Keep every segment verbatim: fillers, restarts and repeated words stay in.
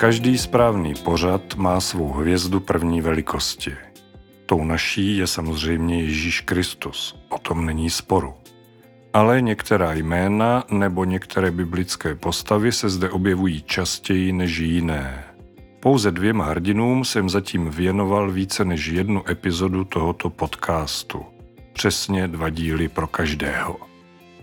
Každý správný pořad má svou hvězdu první velikosti. Tou naší je samozřejmě Ježíš Kristus, o tom není sporu. Ale některá jména nebo některé biblické postavy se zde objevují častěji než jiné. Pouze dvěma hrdinům jsem zatím věnoval více než jednu epizodu tohoto podcastu. Přesně dva díly pro každého.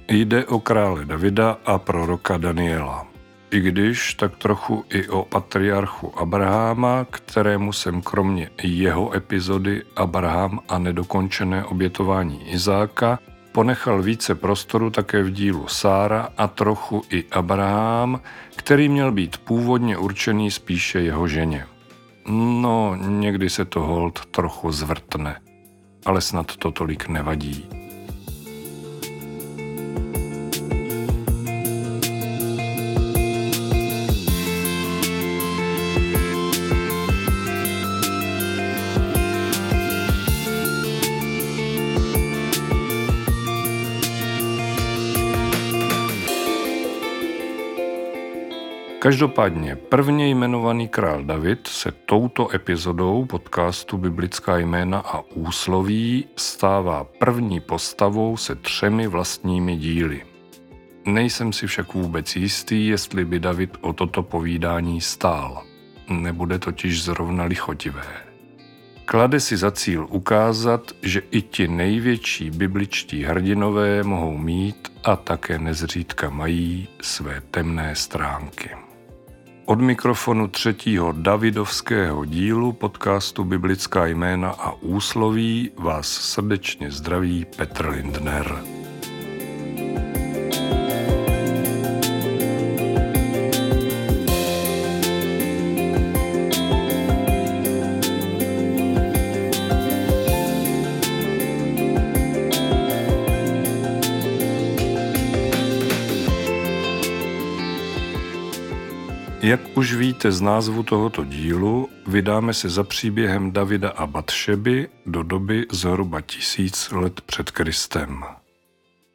Jde o krále Davida a proroka Daniela. I když tak trochu i o patriarchu Abraháma, kterému jsem kromě jeho epizody Abraham a nedokončené obětování Izáka ponechal více prostoru také v dílu Sára a trochu i Abraham, který měl být původně určený spíše jeho ženě. No, někdy se to holt trochu zvrtne, ale snad to tolik nevadí. Každopádně prvně jmenovaný král David se touto epizodou podcastu Biblická jména a úsloví stává první postavou se třemi vlastními díly. Nejsem si však vůbec jistý, jestli by David o toto povídání stál. Nebude totiž zrovna lichotivé. Klade si za cíl ukázat, že i ti největší bibličtí hrdinové mohou mít a také nezřídka mají své temné stránky. Od mikrofonu třetího davidovského dílu podcastu Biblická jména a úsloví vás srdečně zdraví Petr Lindner. Jak už víte z názvu tohoto dílu, vydáme se za příběhem Davida a Batšeby do doby zhruba tisíc let před Kristem.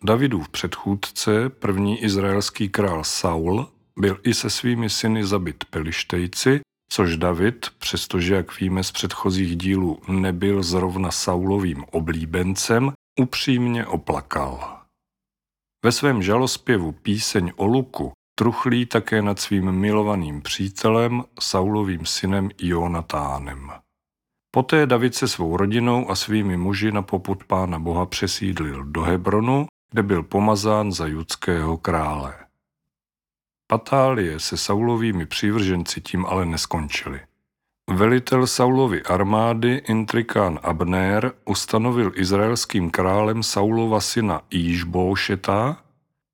Davidův předchůdce, první izraelský král Saul, byl i se svými syny zabit Pelištejci, což David, přestože jak víme z předchozích dílů nebyl zrovna Saulovým oblíbencem, upřímně oplakal. Ve svém žalospěvu Píseň o luku truchlí také nad svým milovaným přítelem, Saulovým synem Jonatánem. Poté David se svou rodinou a svými muži na popud Pána Boha přesídlil do Hebronu, kde byl pomazán za judského krále. Patálie se Saulovými přívrženci tím ale neskončily. Velitel Saulovy armády, intrikán Abner, ustanovil izraelským králem Saulova syna Jížbóšeta.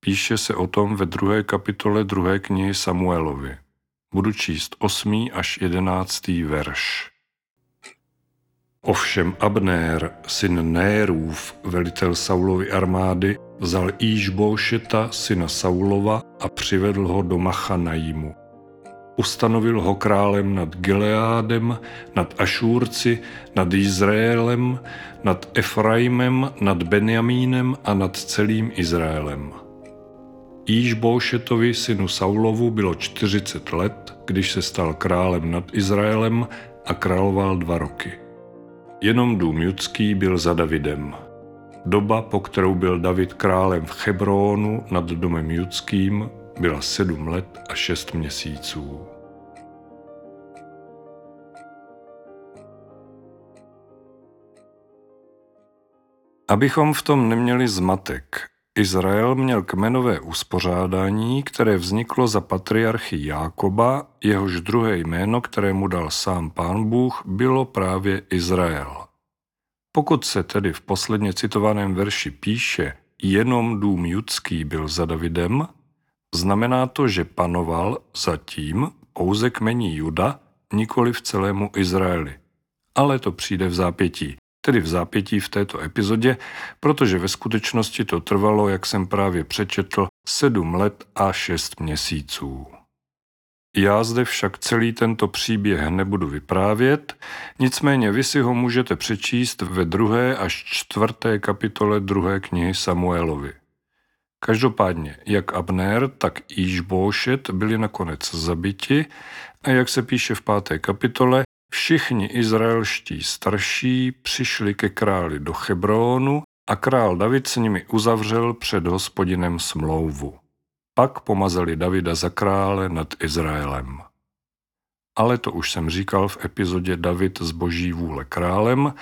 Píše se o tom ve druhé kapitole druhé knihy Samuelovi. Budu číst osmý až jedenáctý verš. Ovšem Abner, syn Nérův, velitel Saulovy armády, vzal Ížbóšeta, syna Saulova, a přivedl ho do Machanajimu. Ustanovil ho králem nad Gileádem, nad Ašúrci, nad Izraelem, nad Efraimem, nad Benjamínem a nad celým Izraelem. Jížbóšetovi, synu Saulovu, bylo čtyřicet let, když se stal králem nad Izraelem a královal dva roky. Jenom dům judský byl za Davidem. Doba, po kterou byl David králem v Chebrónu nad domem judským, byla sedm let a šest měsíců. Abychom v tom neměli zmatek, Izrael měl kmenové uspořádání, které vzniklo za patriarchy Jákoba, jehož druhé jméno, kterému dal sám Pán Bůh, bylo právě Izrael. Pokud se tedy v posledně citovaném verši píše, jenom dům judský byl za Davidem, znamená to, že panoval zatím pouze kmení Juda, nikoli v celému Izraeli. Ale to přijde v zápětí. Tedy v zápětí v této epizodě, protože ve skutečnosti to trvalo, jak jsem právě přečetl, sedm let a šest měsíců. Já zde však celý tento příběh nebudu vyprávět, nicméně vy si ho můžete přečíst ve druhé až čtvrté kapitole druhé knihy Samuelovi. Každopádně, jak Abner, tak Íšbóšet byli nakonec zabiti a jak se píše v páté kapitole, všichni izraelští starší přišli ke králi do Chebrónu a král David s nimi uzavřel před Hospodinem smlouvu. Pak pomazali Davida za krále nad Izraelem. Ale to už jsem říkal v epizodě David z boží vůle králem,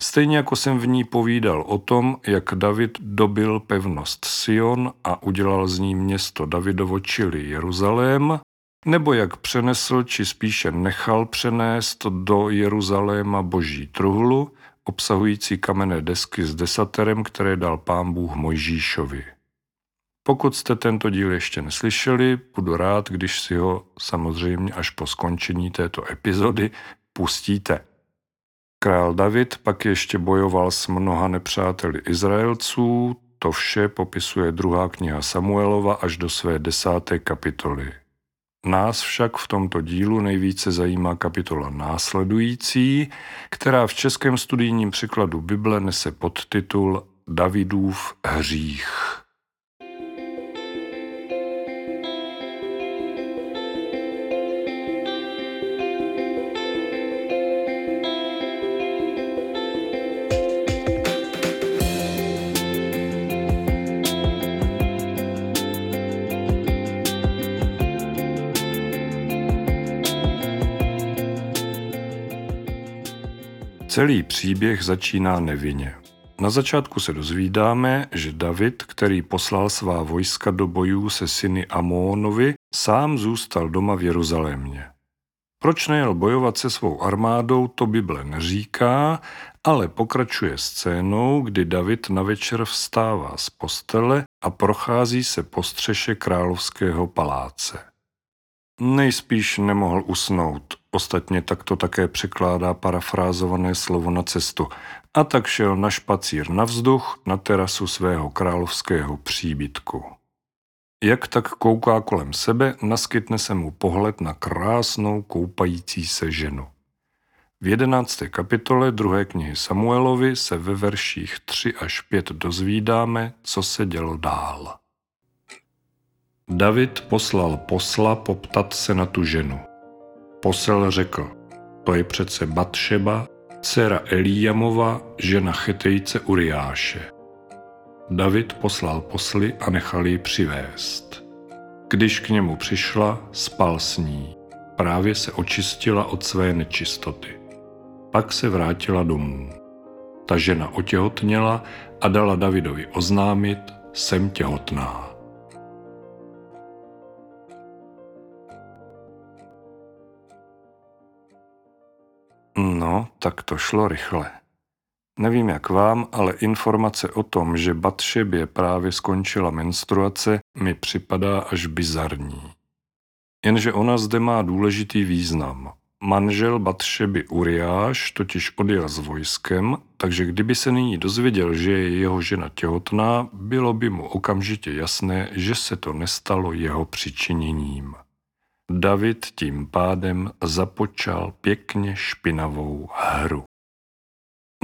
stejně jako jsem v ní povídal o tom, jak David dobyl pevnost Sion a udělal z ní město Davidovo, čili Jeruzalém, nebo jak přenesl, či spíše nechal přenést do Jeruzaléma boží truhlu, obsahující kamenné desky s desaterem, které dal Pán Bůh Mojžíšovi. Pokud jste tento díl ještě neslyšeli, budu rád, když si ho samozřejmě až po skončení této epizody pustíte. Král David pak ještě bojoval s mnoha nepřáteli Izraelců, to vše popisuje druhá kniha Samuelova až do své desáté kapitoly. Nás však v tomto dílu nejvíce zajímá kapitola následující, která v českém studijním překladu Bible nese podtitul Davidův hřích. Celý příběh začíná nevinně. Na začátku se dozvídáme, že David, který poslal svá vojska do bojů se syny Amónovi, sám zůstal doma v Jeruzalémě. Proč nejel bojovat se svou armádou, to Bible neříká, ale pokračuje scénou, kdy David na večer vstává z postele a prochází se po střeše královského paláce. Nejspíš nemohl usnout, ostatně tak to také překládá parafrázované slovo na cestu, a tak šel na špacír na vzduch na terasu svého královského příbytku. Jak tak kouká kolem sebe, naskytne se mu pohled na krásnou koupající se ženu. V jedenácté kapitole druhé knihy Samuelovi se ve verších tři až pět dozvídáme, co se dělo dál. David poslal posla poptat se na tu ženu. Posel řekl, to je přece Batšeba, dcera Eliamova, žena Chetejce Uriáše. David poslal posly a nechal ji přivést. Když k němu přišla, spal s ní. Právě se očistila od své nečistoty. Pak se vrátila domů. Ta žena otěhotněla a dala Davidovi oznámit, jsem těhotná. No, tak to šlo rychle. Nevím jak vám, ale informace o tom, že Batšebě právě skončila menstruace, mi připadá až bizarní. Jenže ona zde má důležitý význam. Manžel Batšeby Uriáš totiž odjel s vojskem, takže kdyby se nyní dozvěděl, že je jeho žena těhotná, bylo by mu okamžitě jasné, že se to nestalo jeho přičiněním. David tím pádem započal pěkně špinavou hru.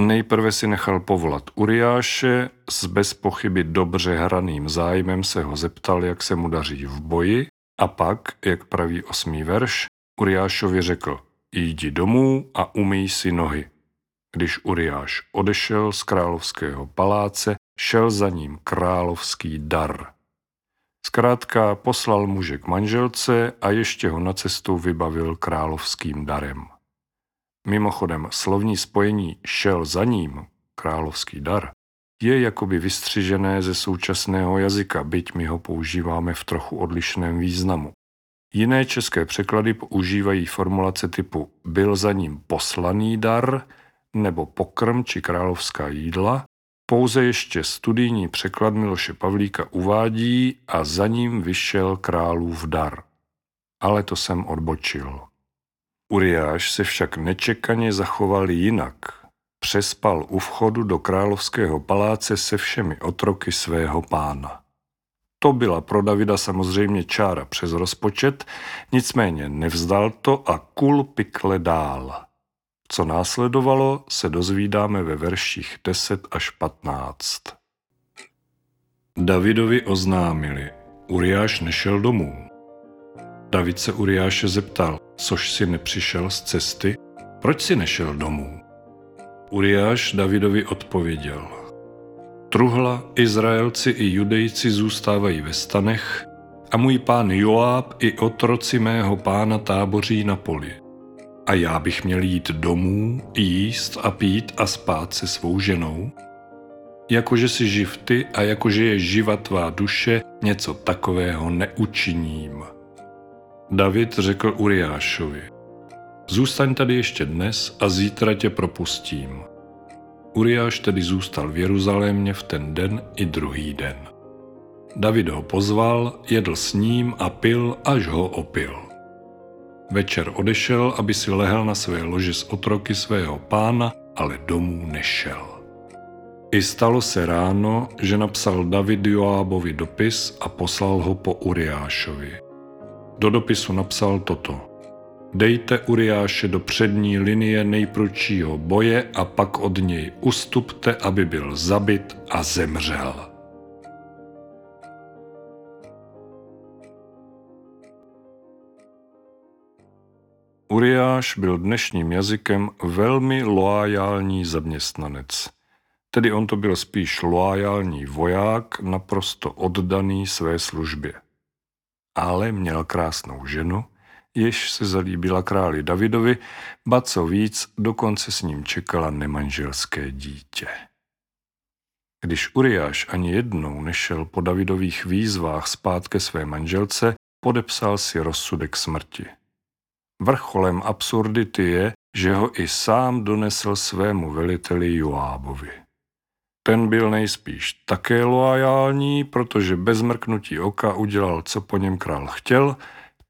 Nejprve si nechal povolat Uriáše, s bezpochyby dobře hraným zájmem se ho zeptal, jak se mu daří v boji, a pak, jak praví osmý verš, Uriášovi řekl, jdi domů a umyj si nohy. Když Uriáš odešel z královského paláce, šel za ním královský dar. Zkrátka poslal muže k manželce a ještě ho na cestu vybavil královským darem. Mimochodem slovní spojení šel za ním, královský dar, je jakoby vystřižené ze současného jazyka, byť my ho používáme v trochu odlišném významu. Jiné české překlady používají formulace typu byl za ním poslaný dar nebo pokrm či královská jídla. Pouze ještě studijní překlad Miloše Pavlíka uvádí a za ním vyšel králův dar. Ale to jsem odbočil. Uriáš se však nečekaně zachoval jinak. Přespal u vchodu do královského paláce se všemi otroky svého pána. To byla pro Davida samozřejmě čára přes rozpočet, nicméně nevzdal to a kul pikle dál. Co následovalo, se dozvídáme ve verších deset až patnáct. Davidovi oznámili, Uriáš nešel domů. David se Uriáše zeptal, což si nepřišel z cesty, proč si nešel domů? Uriáš Davidovi odpověděl, truhla, Izraelci i Judejci zůstávají ve stanech a můj pán Joab i otroci mého pána táboří na poli. A já bych měl jít domů, jíst a pít a spát se svou ženou? Jakože si živ ty a jakože je živa tvá duše, něco takového neučiním. David řekl Uriášovi, zůstaň tady ještě dnes a zítra tě propustím. Uriáš tedy zůstal v Jeruzalémě v ten den i druhý den. David ho pozval, jedl s ním a pil, až ho opil. Večer odešel, aby si lehl na své lože s otroky svého pána, ale domů nešel. I stalo se ráno, že napsal David Joábovi dopis a poslal ho po Uriášovi. Do dopisu napsal toto. Dejte Uriáše do přední linie nejprudšího boje a pak od něj ustupte, aby byl zabit a zemřel. Uriáš byl dnešním jazykem velmi loajální zaměstnanec. Tedy on to byl spíš loajální voják, naprosto oddaný své službě. Ale měl krásnou ženu, jež se zalíbila králi Davidovi, ba co víc, dokonce s ním čekala nemanželské dítě. Když Uriáš ani jednou nešel po Davidových výzvách zpát ke své manželce, podepsal si rozsudek smrti. Vrcholem absurdity je, že ho i sám donesl svému veliteli Joábovi. Ten byl nejspíš také loajální, protože bez mrknutí oka udělal, co po něm král chtěl,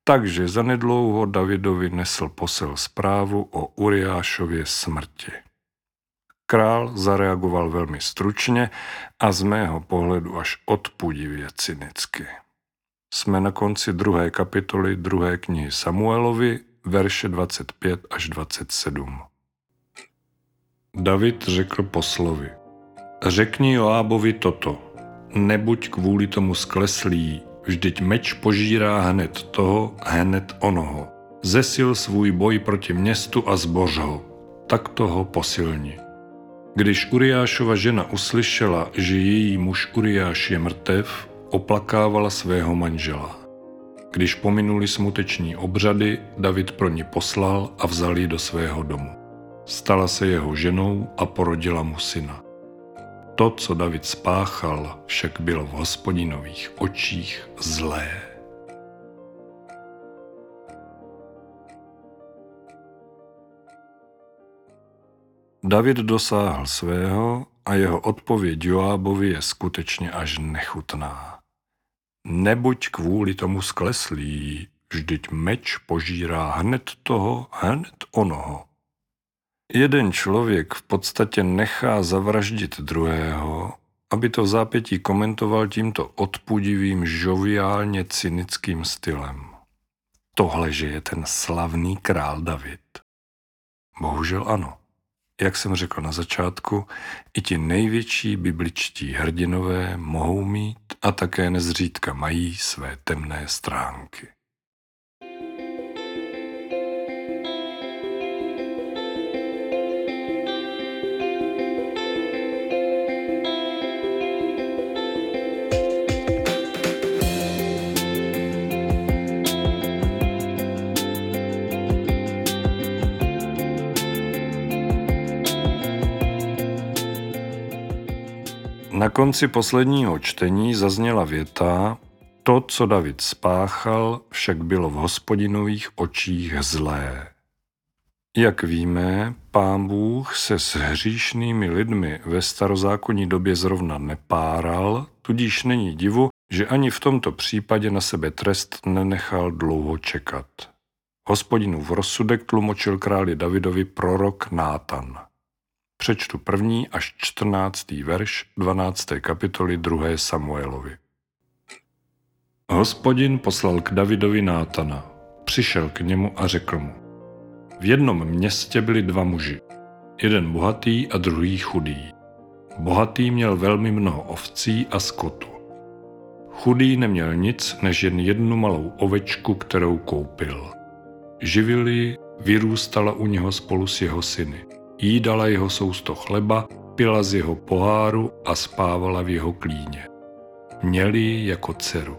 takže zanedlouho Davidovi nesl posel zprávu o Uriášově smrti. Král zareagoval velmi stručně a z mého pohledu až odpudivě cynicky. Jsme na konci druhé kapitoly druhé knihy Samuelovi, verše dvacet pět až dvacet sedm. David řekl poslovi, řekni Joábovi toto, nebuď kvůli tomu skleslý, vždyť meč požírá hned toho, hned onoho. Zesil svůj boj proti městu a zboř ho, tak toho posilni. Když Uriášova žena uslyšela, že její muž Uriáš je mrtev, oplakávala svého manžela. Když pominuli smuteční obřady, David pro ní poslal a vzal ji do svého domu. Stala se jeho ženou a porodila mu syna. To, co David spáchal, však bylo v Hospodinových očích zlé. David dosáhl svého a jeho odpověď Joábovi je skutečně až nechutná. Nebuď kvůli tomu skleslý, vždyť meč požírá hned toho, hned onoho. Jeden člověk v podstatě nechá zavraždit druhého, aby to vzápětí komentoval tímto odpudivým, žoviálně cynickým stylem. Tohle, že je ten slavný král David. Bohužel ano. Jak jsem řekl na začátku, i ti největší bibličtí hrdinové mohou mít a také nezřídka mají své temné stránky. Na konci posledního čtení zazněla věta, to, co David spáchal, však bylo v Hospodinových očích zlé. Jak víme, Pán Bůh se s hříšnými lidmi ve starozákonní době zrovna nepáral, tudíž není divu, že ani v tomto případě na sebe trest nenechal dlouho čekat. Hospodinův rozsudek tlumočil králi Davidovi prorok Nátan. Přečtu první až čtrnáctý verš dvanácté kapitoly druhé Samuelovi. Hospodin poslal k Davidovi Nátana, přišel k němu a řekl mu. V jednom městě byli dva muži, jeden bohatý a druhý chudý. Bohatý měl velmi mnoho ovcí a skotu, Chudý neměl nic než jen jednu malou ovečku, kterou koupil. Živil ji, vyrůstala u něho spolu s jeho syny. Jídala jeho sousto chleba, pila z jeho poháru a spávala v jeho klíně. Měli ji jako dceru.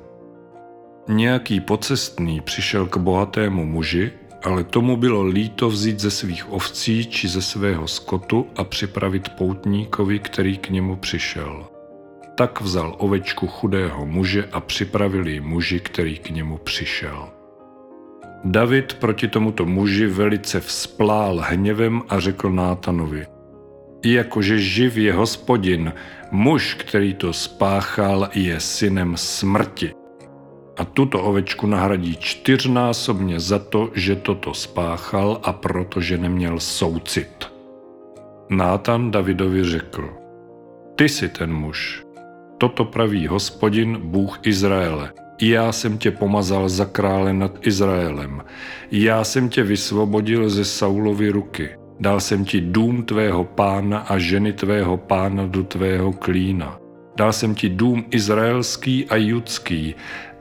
Nějaký pocestný přišel k bohatému muži, ale tomu bylo líto vzít ze svých ovcí či ze svého skotu a připravit poutníkovi, který k němu přišel. Tak vzal ovečku chudého muže a připravil ji muži, který k němu přišel. David proti tomuto muži velice vzplál hněvem a řekl Nátanovi: Jakože živ je Hospodin, muž, který to spáchal, je synem smrti. A tuto ovečku nahradí čtyřnásobně za to, že toto spáchal a protože neměl soucit. Nátan Davidovi řekl: Ty jsi ten muž. Toto praví Hospodin, Bůh Izraele. Já jsem tě pomazal za krále nad Izraelem. Já jsem tě vysvobodil ze Saulovy ruky. Dal jsem ti dům tvého pána a ženy tvého pána do tvého klína. Dal jsem ti dům izraelský a judský,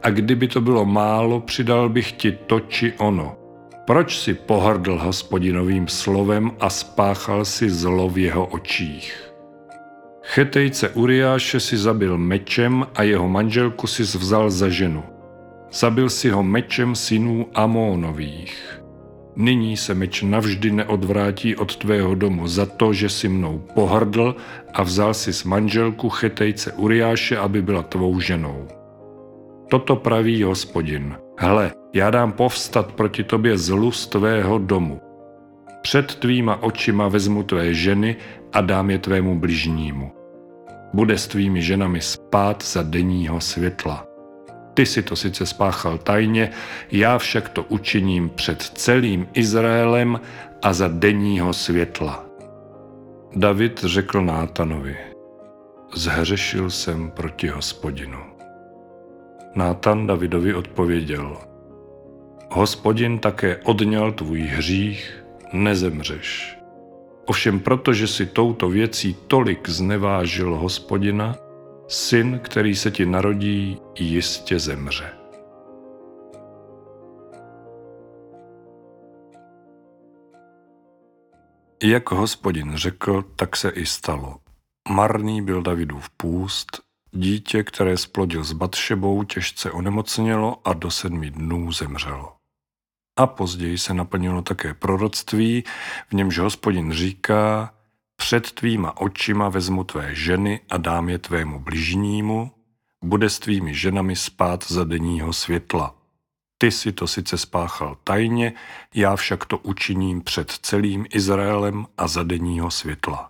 a kdyby to bylo málo, přidal bych ti to či ono. Proč si pohrdl Hospodinovým slovem a spáchal si zlo v jeho očích? Chetejce Uriáše si zabil mečem a jeho manželku si vzal za ženu. Zabil si ho mečem synů Amónových. Nyní se meč navždy neodvrátí od tvého domu za to, že si mnou pohrdl a vzal si s manželku Chetejce Uriáše, aby byla tvou ženou. Toto praví Hospodin: Hle, já dám povstat proti tobě zlu z tvého domu. Před tvýma očima vezmu tvé ženy a dám je tvému bližnímu. Bude s tvými ženami spát za denního světla. Ty si to sice spáchal tajně, já však to učiním před celým Izraelem a za denního světla. David řekl Nátanovi: Zhřešil jsem proti Hospodinu. Nátan Davidovi odpověděl: Hospodin také odňal tvůj hřích, nezemřeš. Ovšem protože si touto věcí tolik znevážil Hospodina, syn, který se ti narodí, jistě zemře. Jak Hospodin řekl, tak se i stalo. Marný byl Davidův půst, dítě, které splodil s Batšebou, těžce onemocnělo a do sedmi dnů zemřelo. A později se naplnilo také proroctví, v němž Hospodin říká: Před tvýma očima vezmu tvé ženy a dám je tvému bližnímu, bude s tvými ženami spát za denního světla. Ty si to sice spáchal tajně, já však to učiním před celým Izraelem a za denního světla.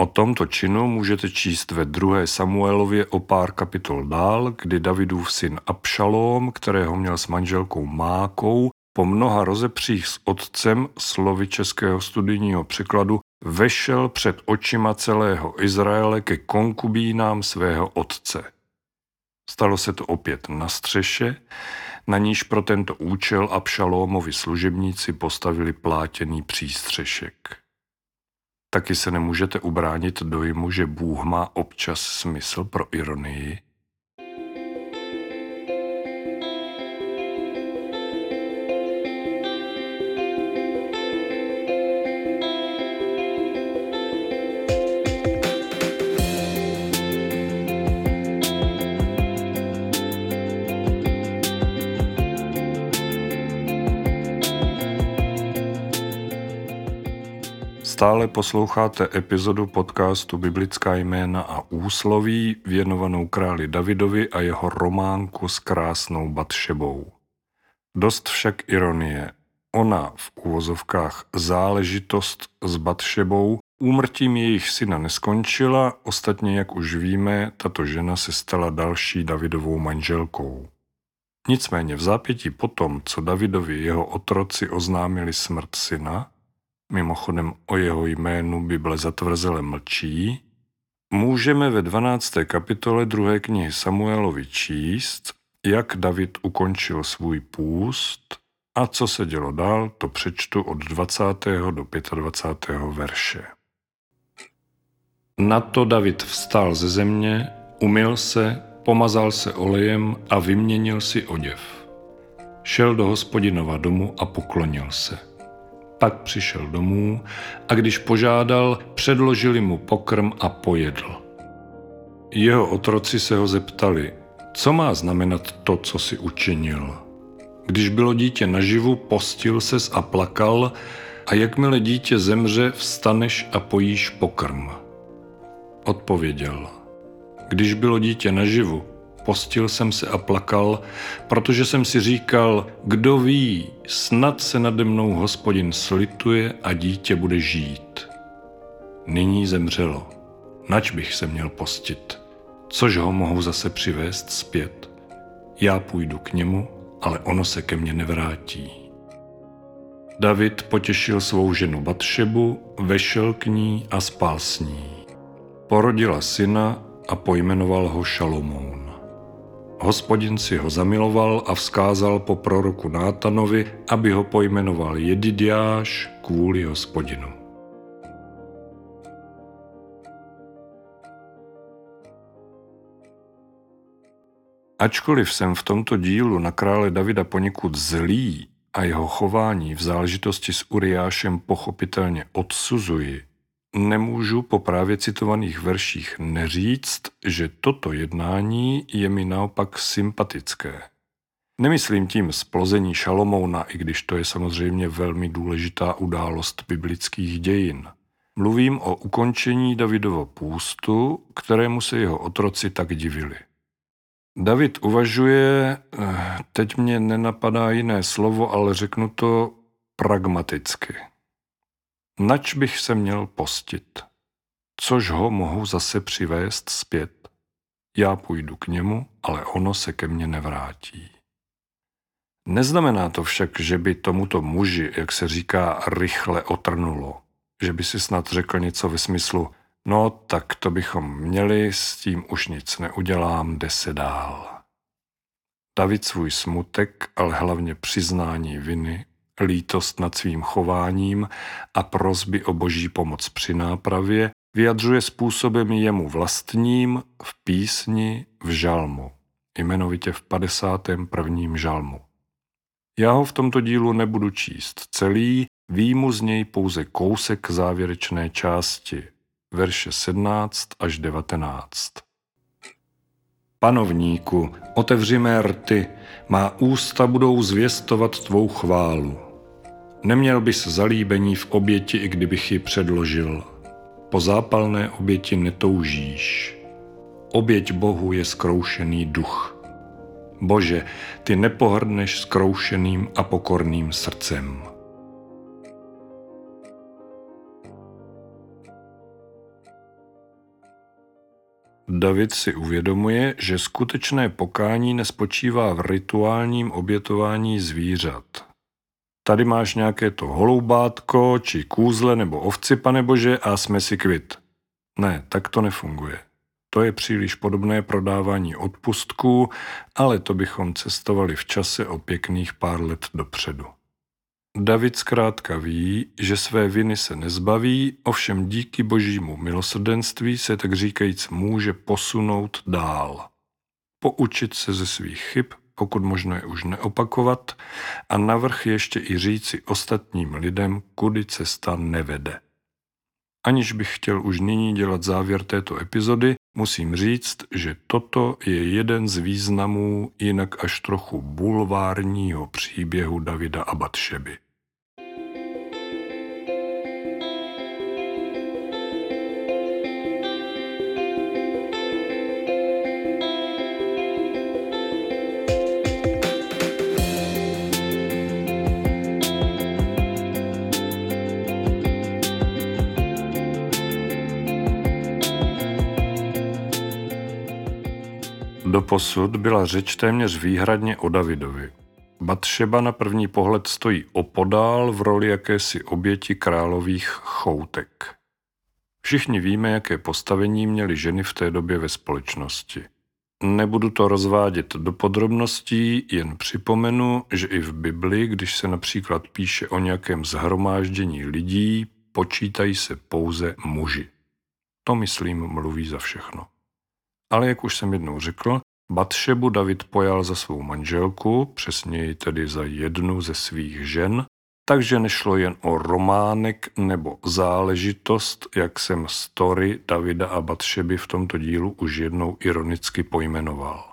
O tomto činu můžete číst ve druhé Samuelově o pár kapitol dál, kdy Davidův syn Abšalom, kterého měl s manželkou Mákou, po mnoha rozepřích s otcem, slovy českého studijního překladu, vešel před očima celého Izraele ke konkubínám svého otce. Stalo se to opět na střeše, na níž pro tento účel Abšalómovi služebníci postavili plátěný přístřešek. Taky se nemůžete ubránit dojmu, že Bůh má občas smysl pro ironii. Stále posloucháte epizodu podcastu Biblická jména a úsloví věnovanou králi Davidovi a jeho románku s krásnou Batšebou. Dost však ironie. Ona v uvozovkách záležitost s Batšebou úmrtím jejich syna neskončila, ostatně jak už víme, tato žena se stala další Davidovou manželkou. Nicméně v zápětí potom, co Davidovi jeho otroci oznámili smrt syna, mimochodem o jeho jménu Bible zatvrzele mlčí, můžeme ve dvanácté kapitole druhé knihy Samuelovi číst, jak David ukončil svůj půst a co se dělo dál, to přečtu od dvacátého do dvacátého pátého verše. Na to David vstal ze země, umyl se, pomazal se olejem a vyměnil si oděv. Šel do hospodinova domu a poklonil se. Pak přišel domů a když požádal, předložili mu pokrm a pojedl. Jeho otroci se ho zeptali, co má znamenat to, co si učinil. Když bylo dítě naživu, postil ses a plakal, a jakmile dítě zemře, vstaneš a pojíš pokrm. Odpověděl, když bylo dítě naživu, postil jsem se a plakal, protože jsem si říkal, kdo ví, snad se nade mnou Hospodin slituje a dítě bude žít. Nyní zemřelo, nač bych se měl postit, což ho mohu zase přivést zpět. Já půjdu k němu, ale ono se ke mně nevrátí. David potěšil svou ženu Batšebu, vešel k ní a spal s ní. Porodila syna a pojmenoval ho Šalomoun. Hospodin si ho zamiloval a vzkázal po proroku Nátanovi, aby ho pojmenoval Jedidiáš kvůli Hospodinu. Ačkoliv jsem v tomto dílu na krále Davida poněkud zlý a jeho chování v záležitosti s Uriášem pochopitelně odsuzuji, nemůžu po právě citovaných verších neříct, že toto jednání je mi naopak sympatické. Nemyslím tím splození Šalomouna, i když to je samozřejmě velmi důležitá událost biblických dějin. Mluvím o ukončení Davidova půstu, kterému se jeho otroci tak divili. David uvažuje, teď mě nenapadá jiné slovo, ale řeknu to pragmaticky. Nač bych se měl postit, což ho mohu zase přivést zpět. Já půjdu k němu, ale ono se ke mně nevrátí. Neznamená to však, že by tomuto muži, jak se říká, rychle otrnulo. Že by si snad řekl něco ve smyslu, no tak to bychom měli, s tím už nic neudělám, jde se dál. David svůj smutek, ale hlavně přiznání viny, lítost nad svým chováním a prosby o boží pomoc při nápravě vyjadřuje způsobem jemu vlastním v písni v žalmu, jmenovitě v padesátém prvním žalmu. Já ho v tomto dílu nebudu číst celý, výjmu z něj pouze kousek závěrečné části, verše sedmnáct až devatenáct. Panovníku, otevři mé rty, má ústa budou zvěstovat tvou chválu. Neměl bys zalíbení v oběti, i kdybych ji předložil. Po zápalné oběti netoužíš. Oběť Bohu je zkroušený duch. Bože, ty nepohrdneš zkroušeným a pokorným srdcem. David si uvědomuje, že skutečné pokání nespočívá v rituálním obětování zvířat. Tady máš nějaké to holoubátko, či kůzle, nebo ovci, pane Bože, a jsme si kvit. Ne, tak to nefunguje. To je příliš podobné prodávání odpustků, ale to bychom cestovali v čase o pěkných pár let dopředu. David zkrátka ví, že své viny se nezbaví, ovšem díky božímu milosrdenství se tak říkajíc může posunout dál. Poučit se ze svých chyb, pokud možno je už neopakovat, a navrch ještě i říci ostatním lidem, kudy cesta nevede. Aniž bych chtěl už nyní dělat závěr této epizody, musím říct, že toto je jeden z významů jinak až trochu bulvárního příběhu Davida a Batšeby. Doposud byla řeč téměř výhradně o Davidovi. Batšeba na první pohled stojí opodál v roli jakési oběti králových choutek. Všichni víme, jaké postavení měly ženy v té době ve společnosti. Nebudu to rozvádět do podrobností, jen připomenu, že i v Bibli, když se například píše o nějakém shromáždění lidí, počítají se pouze muži. To, myslím, mluví za všechno. Ale jak už jsem jednou řekl, Batšebu David pojal za svou manželku, přesněji tedy za jednu ze svých žen, takže nešlo jen o románek nebo záležitost, jak jsem story Davida a Batšeby v tomto dílu už jednou ironicky pojmenoval.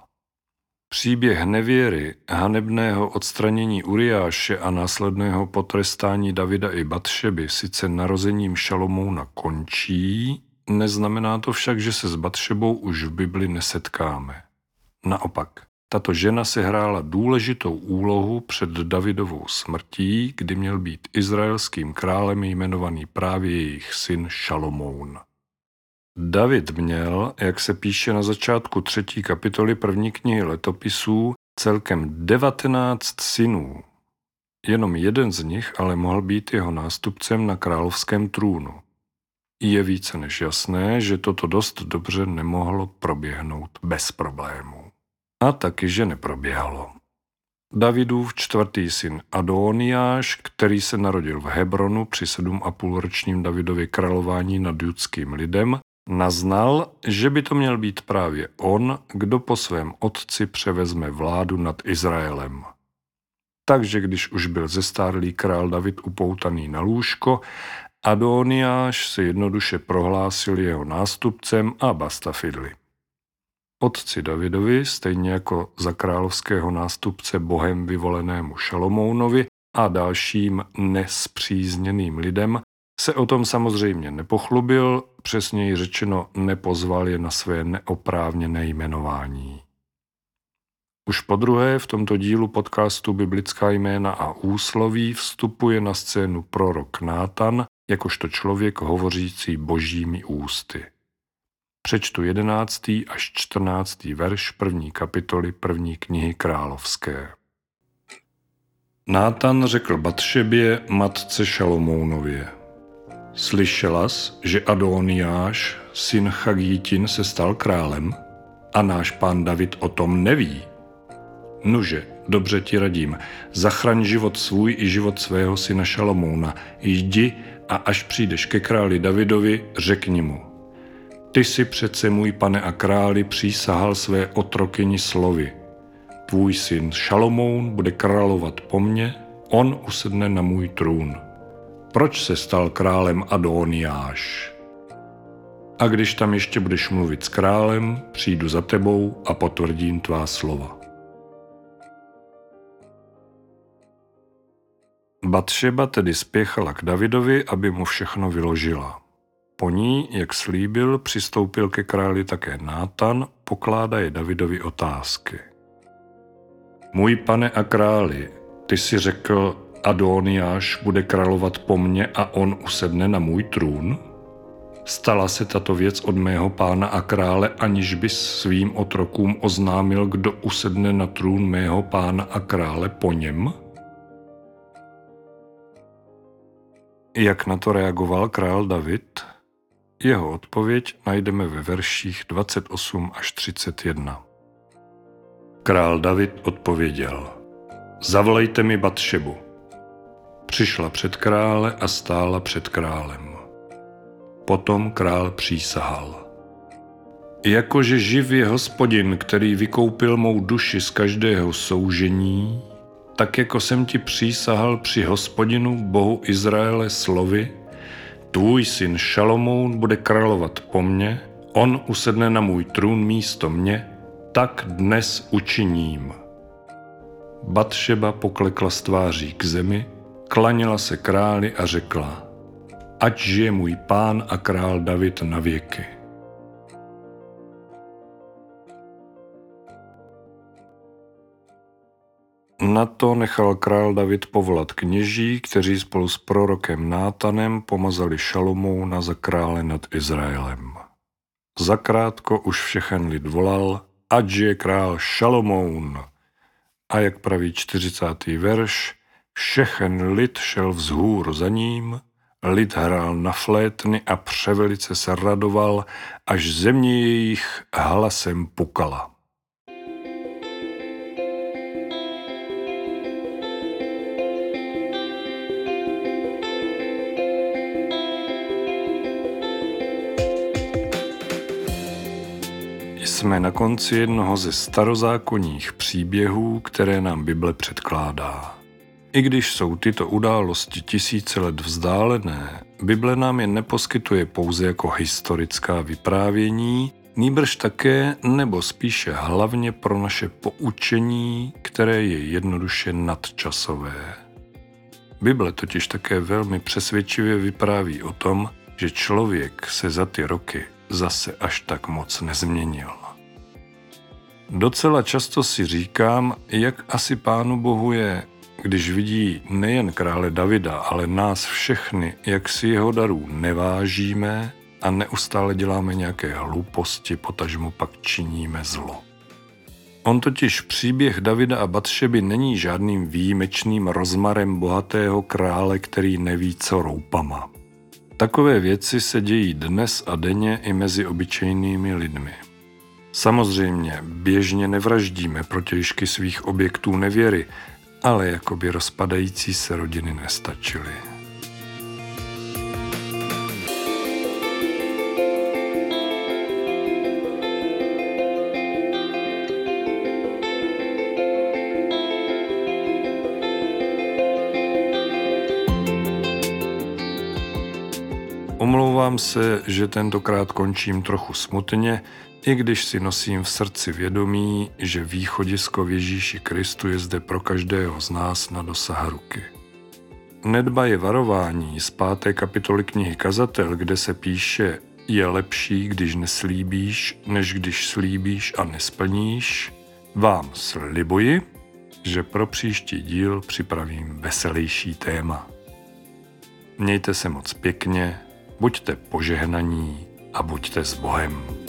Příběh nevěry, hanebného odstranění Uriáše a následného potrestání Davida i Batšeby sice narozením Šalomouna končí, neznamená to však, že se s Batšebou už v Bibli nesetkáme. Naopak, tato žena sehrála důležitou úlohu před Davidovou smrtí, kdy měl být izraelským králem jmenovaný právě jejich syn Šalomoun. David měl, jak se píše na začátku třetí kapitoly první knihy Letopisů, celkem devatenáct synů. Jenom jeden z nich ale mohl být jeho nástupcem na královském trůnu. Je více než jasné, že toto dost dobře nemohlo proběhnout bez problémů. A taky, že neproběhalo. Davidův čtvrtý syn Adonijáš, který se narodil v Hebronu při sedm a půlročním Davidově králování nad judským lidem, naznal, že by to měl být právě on, kdo po svém otci převezme vládu nad Izraelem. Takže když už byl zestárlý král David upoutaný na lůžko, Adonijáš se jednoduše prohlásil jeho nástupcem a bastafidli. Otci Davidovi, stejně jako za královského nástupce Bohem vyvolenému Šalomounovi a dalším nespřízněným lidem, se o tom samozřejmě nepochlubil, přesněji řečeno nepozval je na své neoprávněné jmenování. Už podruhé v tomto dílu podcastu Biblická jména a úsloví vstupuje na scénu prorok Nátan, jakožto člověk hovořící božími ústy. Přečtu jedenáctý až čtrnáctý verš první kapitoly první knihy Královské. Nátan řekl Batšebě, matce Šalomounově: Slyšelas, že Adonijáš, syn Chagitin, se stal králem? A náš pán David o tom neví. Nuže, dobře ti radím, zachraň život svůj i život svého syna Šalomouna. Jdi a až přijdeš ke králi Davidovi, řekni mu: Ty jsi přece, můj pane a králi, přísahal své otrokyni slovy: Tvůj syn Šalomoun bude královat po mně, on usedne na můj trůn. Proč se stal králem Adonijáš? A když tam ještě budeš mluvit s králem, přijdu za tebou a potvrdím tvá slova. Batšeba tedy spěchala k Davidovi, aby mu všechno vyložila. Po ní, jak slíbil, přistoupil ke králi také Nátan, pokládaje Davidovi otázky. Můj pane a králi, ty jsi řekl, Adonijáš bude královat po mně a on usedne na můj trůn? Stala se tato věc od mého pána a krále, aniž by svým otrokům oznámil, kdo usedne na trůn mého pána a krále po něm? Jak na to reagoval král David? Jeho odpověď najdeme ve verších dvacet osm až třicet jedna. Král David odpověděl: Zavolejte mi Batšebu. Přišla před krále a stála před králem. Potom král přísahal: Jakože živ je Hospodin, který vykoupil mou duši z každého soužení, tak jako jsem ti přísahal při Hospodinu, Bohu Izraele, slovy: Tvůj syn Šalomoun bude královat po mně, on usedne na můj trůn místo mě, tak dnes učiním. Batšeba poklekla s tváří k zemi, klanila se králi a řekla: Ať žije můj pán a král David na věky. Na to nechal král David povolat kněží, kteří spolu s prorokem Nátanem pomazali Šalomouna za krále nad Izraelem. Zakrátko už všechen lid volal: Ať žije král Šalomoun! A jak praví čtyřicátý verš, všechen lid šel vzhůru za ním, lid hrál na flétny a převelice se radoval, až země jejich hlasem pukala. jsme na konci jednoho ze starozákonních příběhů, které nám Bible předkládá. I když jsou tyto události tisíce let vzdálené, Bible nám je neposkytuje pouze jako historická vyprávění, nýbrž také, nebo spíše hlavně pro naše poučení, které je jednoduše nadčasové. Bible totiž také velmi přesvědčivě vypráví o tom, že člověk se za ty roky zase až tak moc nezměnil. Docela často si říkám, jak asi Pánu Bohu je, když vidí nejen krále Davida, ale nás všechny, jak si jeho darů nevážíme a neustále děláme nějaké hlouposti, potažmo pak činíme zlo. On totiž příběh Davida a Batšeby není žádným výjimečným rozmarem bohatého krále, který neví co roupama. Takové věci se dějí dnes a denně i mezi obyčejnými lidmi. Samozřejmě běžně nevraždíme protějšky svých objektů nevěry, ale jakoby rozpadající se rodiny nestačily. Omlouvám se, že tentokrát končím trochu smutně, i když si nosím v srdci vědomí, že východisko v Ježíši Kristu je zde pro každého z nás na dosah ruky. Nedba je varování z páté kapitoly knihy Kazatel, kde se píše: je lepší, když neslíbíš, než když slíbíš a nesplníš. Vám slibuji, že pro příští díl připravím veselější téma. Mějte se moc pěkně, buďte požehnaní a buďte s Bohem.